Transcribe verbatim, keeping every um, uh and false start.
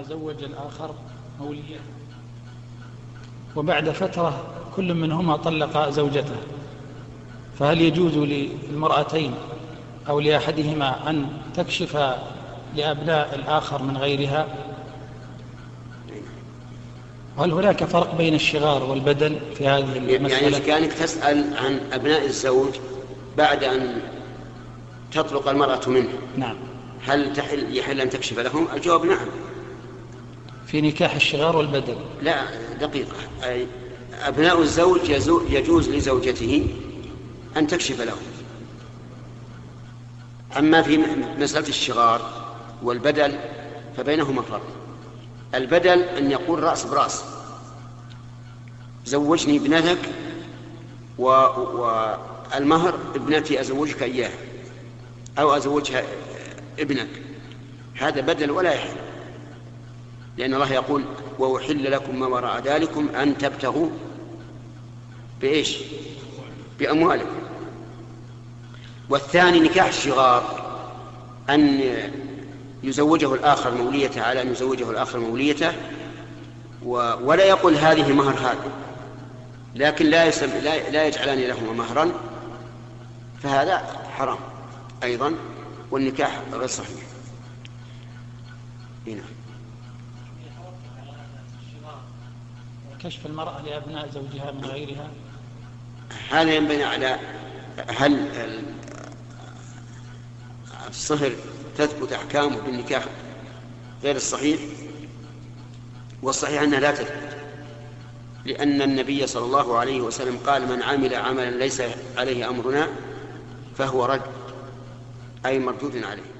منهما زوج الآخر مولية، وبعد فترة كل منهما طلق زوجته، فهل يجوز للمرأتين أو لأحدهما أن تكشف لأبناء الآخر من غيرها؟ هل هناك فرق بين الشغار والبدل في هذه المسألة؟ يعني إذا كانت تسأل عن أبناء الزوج بعد أن تطلق المرأة منه، نعم، هل تحل يحل أن تكشف لهم؟ الجواب نعم. في نكاح الشغار والبدل؟ لا، دقيقة. أبناء الزوج يجوز لزوجته أن تكشف لهم. أما في مسألة الشغار والبدل فبينهما فرق. البدل أن يقول رأس برأس: زوجني ابنتك والمهر ابنتي أزوجك إياها أو أزوجها ابنك. هذا بدل ولا يحل، لأن الله يقول: وأحل لكم ما وراء ذلكم أن تبتغوا بإيش؟ بأموالكم. والثاني نكاح الشغار، أن يزوجه الآخر موليته على أن يزوجه الآخر موليته، ولا يقول هذه مهر هذا، لكن لا, لا يجعلان لهما مهرا، فهذا حرام أيضا، والنكاح غير صحيح. هنا كشف المرأة لأبناء زوجها من غيرها، هذا ينبني على هل الصهر تثبت أحكامه بالنكاح غير الصحيح؟ والصحيح أنها لا تثبت، لأن النبي صلى الله عليه وسلم قال: من عمل عملا ليس عليه أمرنا فهو رد، أي مردود عليه.